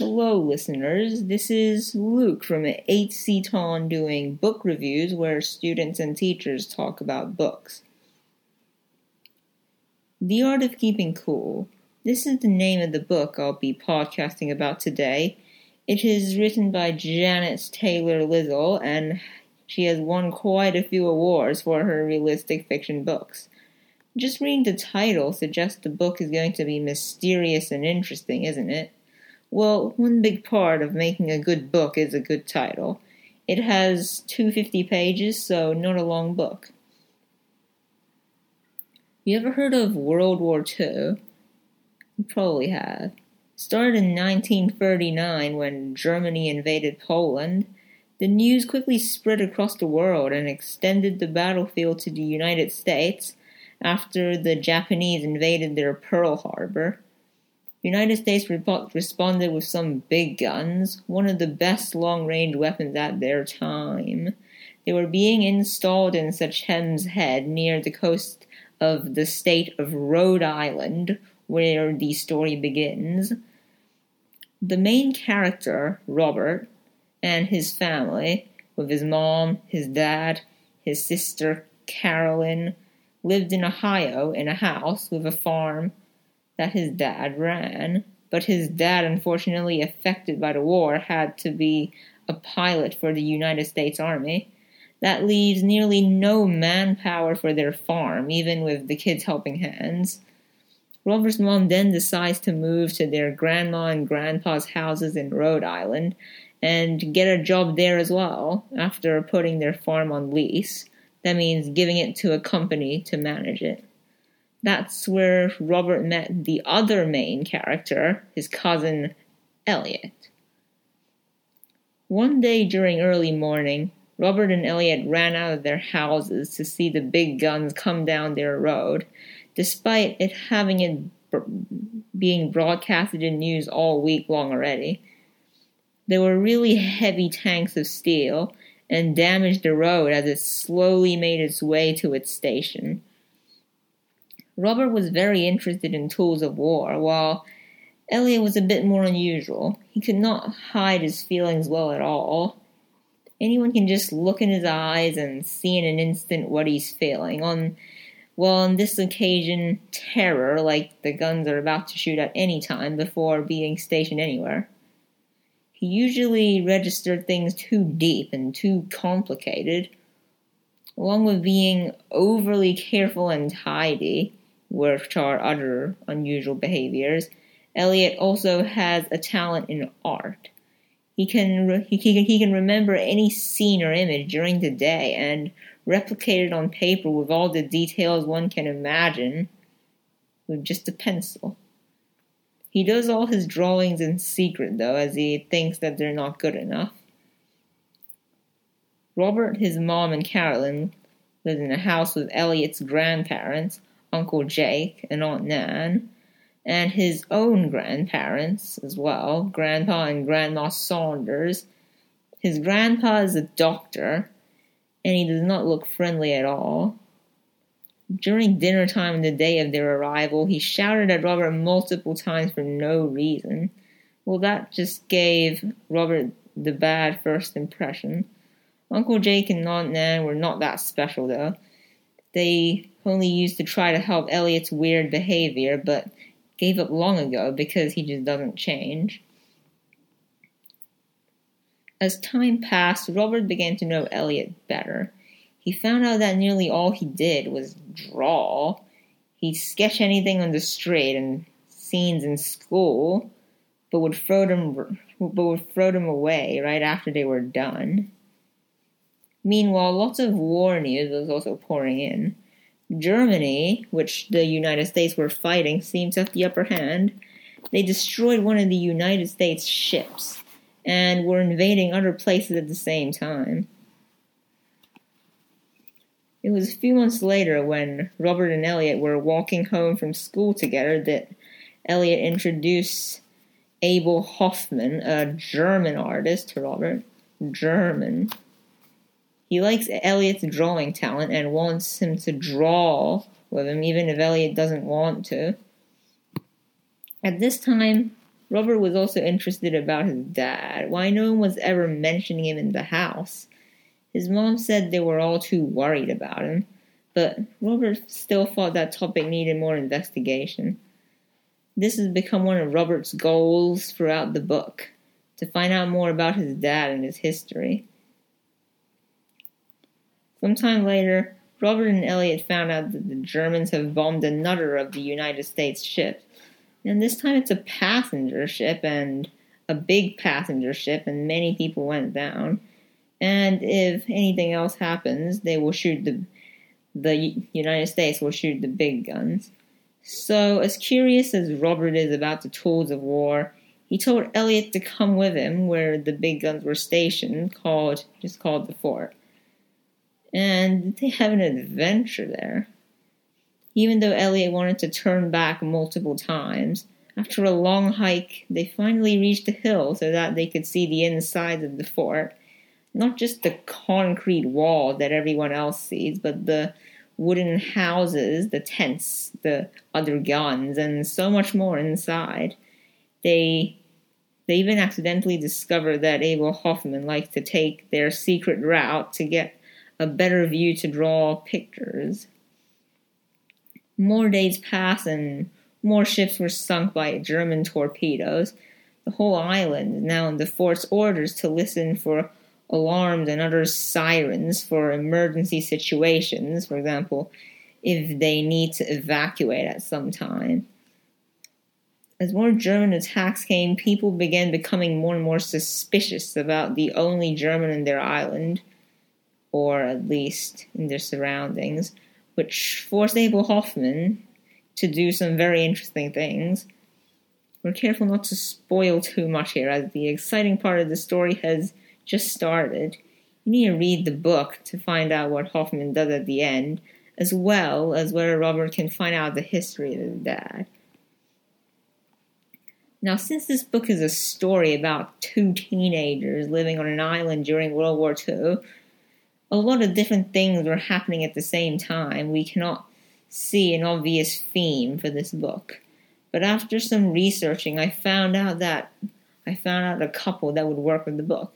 Hello, listeners. This is Luke from 8C Ton doing book reviews where students and teachers talk about books. The Art of Keeping Cool. This is the name of the book I'll be podcasting about today. It is written by Janet Taylor Lisle, and she has won quite a few awards for her realistic fiction books. Just reading the title suggests the book is going to be mysterious and interesting, isn't it? Well, one big part of making a good book is a good title. It has 250 pages, so not a long book. You ever heard of World War II? You probably have. It started in 1939 when Germany invaded Poland. The news quickly spread across the world and extended the battlefield to the United States after the Japanese invaded their Pearl Harbor. The United States responded with some big guns, one of the best long-range weapons at their time. They were being installed in Sachem's Head near the coast of the state of Rhode Island, where the story begins. The main character, Robert, and his family, with his mom, his dad, his sister, Carolyn, lived in Ohio in a house with a farm that his dad ran, but his dad, unfortunately affected by the war, had to be a pilot for the United States Army. That leaves nearly no manpower for their farm, even with the kids' helping hands. Robert's mom then decides to move to their grandma and grandpa's houses in Rhode Island and get a job there as well, after putting their farm on lease. That means giving it to a company to manage it. That's where Robert met the other main character, his cousin, Elliot. One day during early morning, Robert and Elliot ran out of their houses to see the big guns come down their road, despite it having being broadcasted in news all week long already. They were really heavy tanks of steel and damaged the road as it slowly made its way to its station. Robert was very interested in tools of war, while Elliot was a bit more unusual. He could not hide his feelings well at all. Anyone can just look in his eyes and see in an instant what he's feeling. On this occasion, terror, like the guns are about to shoot at any time before being stationed anywhere. He usually registered things too deep and too complicated, along with being overly careful and tidy, which are other unusual behaviors. Elliot also has a talent in art. He can remember any scene or image during the day and replicate it on paper with all the details one can imagine with just a pencil. He does all his drawings in secret, though, as he thinks that they're not good enough. Robert, his mom, and Carolyn live in a house with Elliot's grandparents, Uncle Jake and Aunt Nan, and his own grandparents as well, Grandpa and Grandma Saunders. His grandpa is a doctor, and he does not look friendly at all. During dinner time on the day of their arrival, he shouted at Robert multiple times for no reason. Well, that just gave Robert the bad first impression. Uncle Jake and Aunt Nan were not that special, though. They only used to try to help Elliot's weird behavior, but gave up long ago because he just doesn't change. As time passed, Robert began to know Elliot better. He found out that nearly all he did was draw. He'd sketch anything on the street and scenes in school, but would throw them away right after they were done. Meanwhile, lots of war news was also pouring in. Germany, which the United States were fighting, seemed to have the upper hand. They destroyed one of the United States ships and were invading other places at the same time. It was a few months later when Robert and Elliot were walking home from school together that Elliot introduced Abel Hoffman, a German artist, to Robert. German. He likes Elliot's drawing talent and wants him to draw with him, even if Elliot doesn't want to. At this time, Robert was also interested about his dad, why no one was ever mentioning him in the house. His mom said they were all too worried about him, but Robert still thought that topic needed more investigation. This has become one of Robert's goals throughout the book, to find out more about his dad and his history. Sometime later, Robert and Elliot found out that the Germans have bombed another of the United States ships, and this time it's a passenger ship, and a big passenger ship, and many people went down. And if anything else happens, they will shoot the United States will shoot the big guns. So, as curious as Robert is about the tools of war, he told Elliot to come with him where the big guns were stationed, called the fort. And they have an adventure there. Even though Elliot wanted to turn back multiple times, after a long hike, they finally reached the hill so that they could see the inside of the fort. Not just the concrete wall that everyone else sees, but the wooden houses, the tents, the other guns, and so much more inside. They even accidentally discover that Abel Hoffman likes to take their secret route to get a better view to draw pictures. More days pass and more ships were sunk by German torpedoes. The whole island is now in the fort's orders to listen for alarms and other sirens for emergency situations, for example, if they need to evacuate at some time. As more German attacks came, people began becoming more and more suspicious about the only German in their island, or at least in their surroundings, which forced Abel Hoffman to do some very interesting things. We're careful not to spoil too much here, as the exciting part of the story has just started. You need to read the book to find out what Hoffman does at the end, as well as where Robert can find out the history of his dad. Now, since this book is a story about two teenagers living on an island during World War II, a lot of different things were happening at the same time. We cannot see an obvious theme for this book. But after some researching, I found out a couple that would work with the book.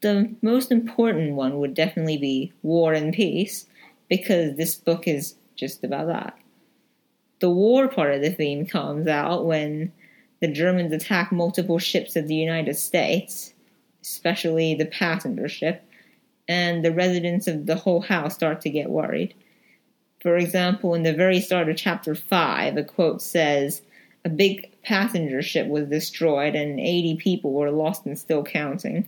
The most important one would definitely be War and Peace, because this book is just about that. The war part of the theme comes out when the Germans attack multiple ships of the United States, especially the passenger ship, and the residents of the whole house start to get worried. For example, in the very start of Chapter 5, a quote says, "A big passenger ship was destroyed and 80 people were lost and still counting.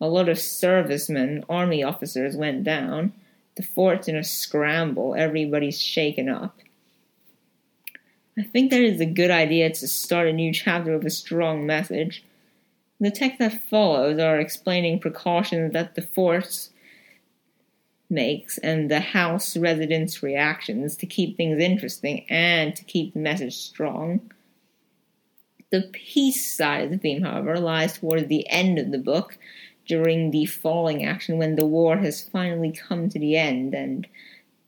A lot of servicemen, army officers, went down. The fort's in a scramble. Everybody's shaken up." I think that is a good idea to start a new chapter with a strong message. The text that follows are explaining precautions that the fort makes and the house residents' reactions to keep things interesting and to keep the message strong. The peace side of the theme, however, lies toward the end of the book, during the falling action, when the war has finally come to the end and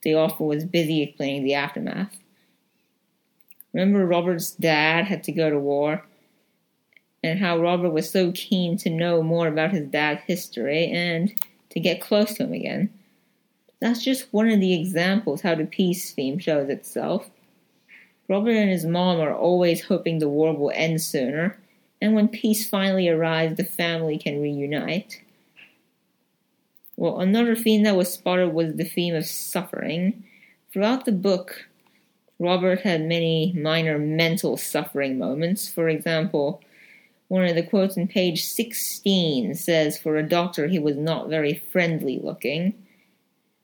the author was busy explaining the aftermath. Remember Robert's dad had to go to war, and how Robert was so keen to know more about his dad's history and to get close to him again. That's just one of the examples how the peace theme shows itself. Robert and his mom are always hoping the war will end sooner, and when peace finally arrives, the family can reunite. Well, another theme that was spotted was the theme of suffering. Throughout the book, Robert had many minor mental suffering moments. For example, one of the quotes on page 16 says, "For a doctor, he was not very friendly looking,"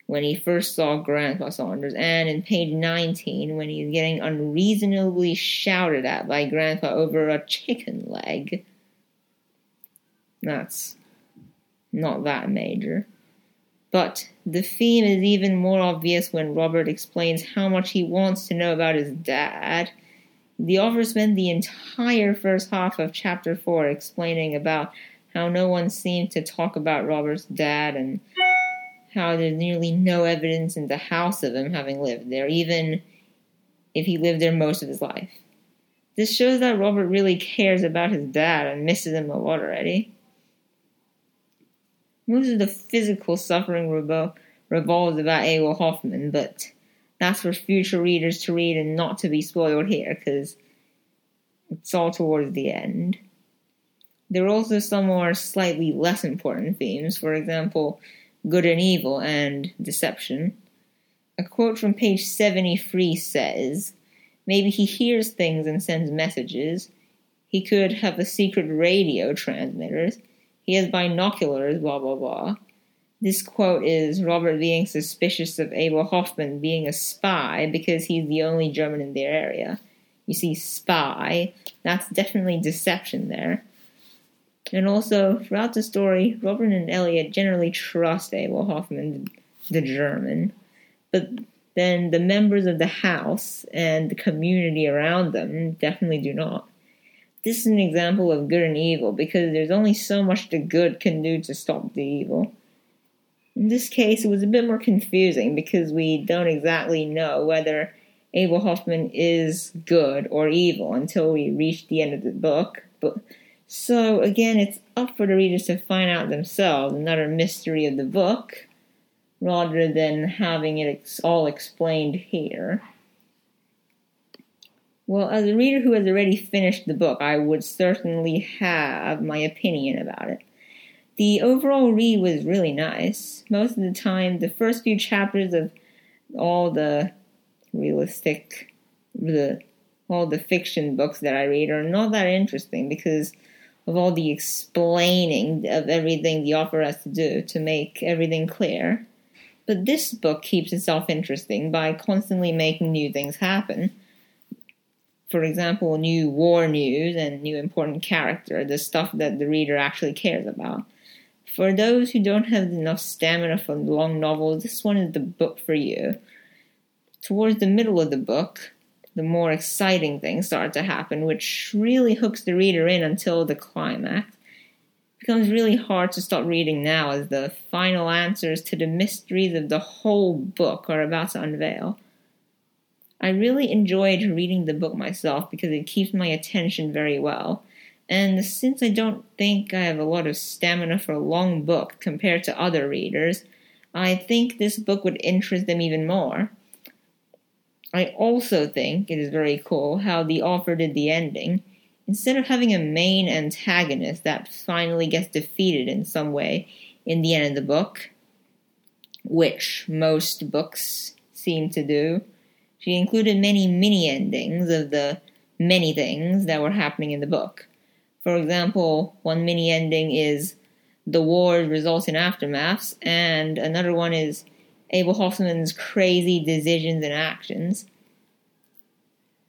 when he first saw Grandpa Saunders, and in page 19, when he's getting unreasonably shouted at by Grandpa over a chicken leg. That's not that major. But the theme is even more obvious when Robert explains how much he wants to know about his dad. The author spent the entire first half of Chapter 4 explaining about how no one seemed to talk about Robert's dad and how there's nearly no evidence in the house of him having lived there, even if he lived there most of his life. This shows that Robert really cares about his dad and misses him a lot already. Most of the physical suffering revolves about Abel Hoffman, but that's for future readers to read and not to be spoiled here, because it's all towards the end. There are also some more slightly less important themes, for example, good and evil and deception. A quote from page 73 says, "Maybe he hears things and sends messages. He could have a secret radio transmitters. He has binoculars, blah, blah, blah." This quote is Robert being suspicious of Abel Hoffman being a spy because he's the only German in their area. You see, spy, that's definitely deception there. And also, throughout the story, Robert and Elliot generally trust Abel Hoffman, the German. But then the members of the house and the community around them definitely do not. This is an example of good and evil, because there's only so much the good can do to stop the evil. In this case, it was a bit more confusing, because we don't exactly know whether Abel Hoffman is good or evil until we reach the end of the book. So, again, it's up for the readers to find out themselves, another mystery of the book, rather than having it all explained here. Well, as a reader who has already finished the book, I would certainly have my opinion about it. The overall read was really nice. Most of the time, the first few chapters of all the all the fiction books that I read are not that interesting because of all the explaining of everything the author has to do to make everything clear. But this book keeps itself interesting by constantly making new things happen. For example, new war news and new important character, the stuff that the reader actually cares about. For those who don't have enough stamina for long novels, this one is the book for you. Towards the middle of the book, the more exciting things start to happen, which really hooks the reader in until the climax. It becomes really hard to stop reading now, as the final answers to the mysteries of the whole book are about to unveil. I really enjoyed reading the book myself because it keeps my attention very well. And since I don't think I have a lot of stamina for a long book compared to other readers, I think this book would interest them even more. I also think it is very cool how the author did the ending. Instead of having a main antagonist that finally gets defeated in some way in the end of the book, which most books seem to do, she included many mini-endings of the many things that were happening in the book. For example, one mini-ending is the war's results and aftermaths, and another one is Abel Hoffman's crazy decisions and actions.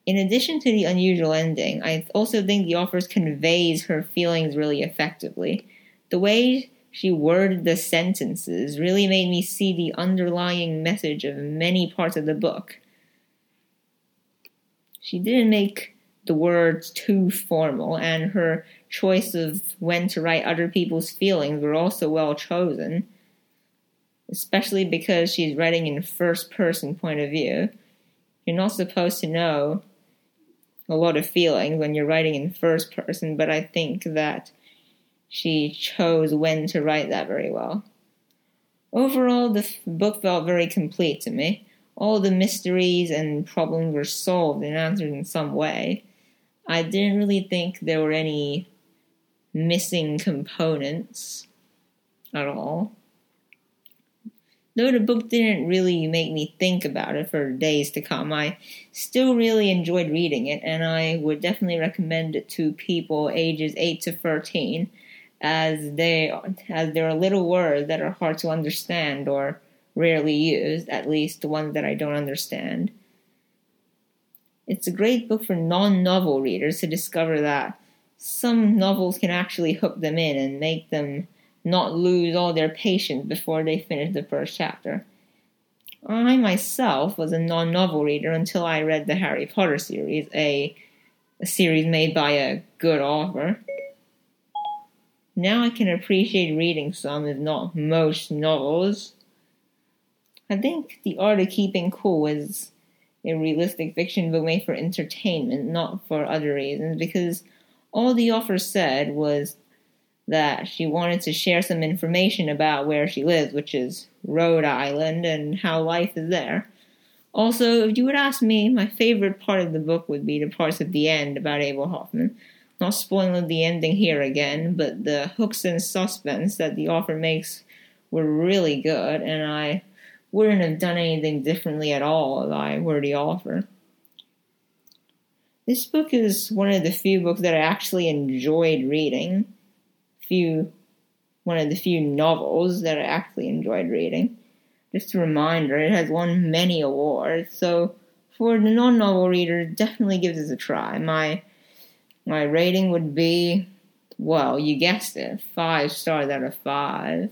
In addition to the unusual ending, I also think the author conveys her feelings really effectively. The way she worded the sentences really made me see the underlying message of many parts of the book. She didn't make the words too formal, and her choice of when to write other people's feelings were also well chosen, especially because she's writing in first-person point of view. You're not supposed to know a lot of feelings when you're writing in first person, but I think that she chose when to write that very well. Overall, the book felt very complete to me. All the mysteries and problems were solved and answered in some way. I didn't really think there were any missing components at all. Though the book didn't really make me think about it for days to come, I still really enjoyed reading it, and I would definitely recommend it to people ages 8 to 13, as there are little words that are hard to understand or rarely used, at least the ones that I don't understand. It's a great book for non-novel readers to discover that some novels can actually hook them in and make them not lose all their patience before they finish the first chapter. I myself was a non-novel reader until I read the Harry Potter series, a series made by a good author. Now I can appreciate reading some, if not most, novels. I think The Art of Keeping Cool is in realistic fiction, but made for entertainment, not for other reasons, because all the author said was that she wanted to share some information about where she lives, which is Rhode Island, and how life is there. Also, if you would ask me, my favorite part of the book would be the parts at the end about Abel Hoffman. Not spoiling the ending here again, but the hooks and suspense that the author makes were really good, and I wouldn't have done anything differently at all if I were the author. This book is one of the few books that I actually enjoyed reading. One of the few novels that I actually enjoyed reading. Just a reminder, it has won many awards, so for the non-novel reader, definitely give this a try. My rating would be, well, you guessed it, 5 stars out of 5.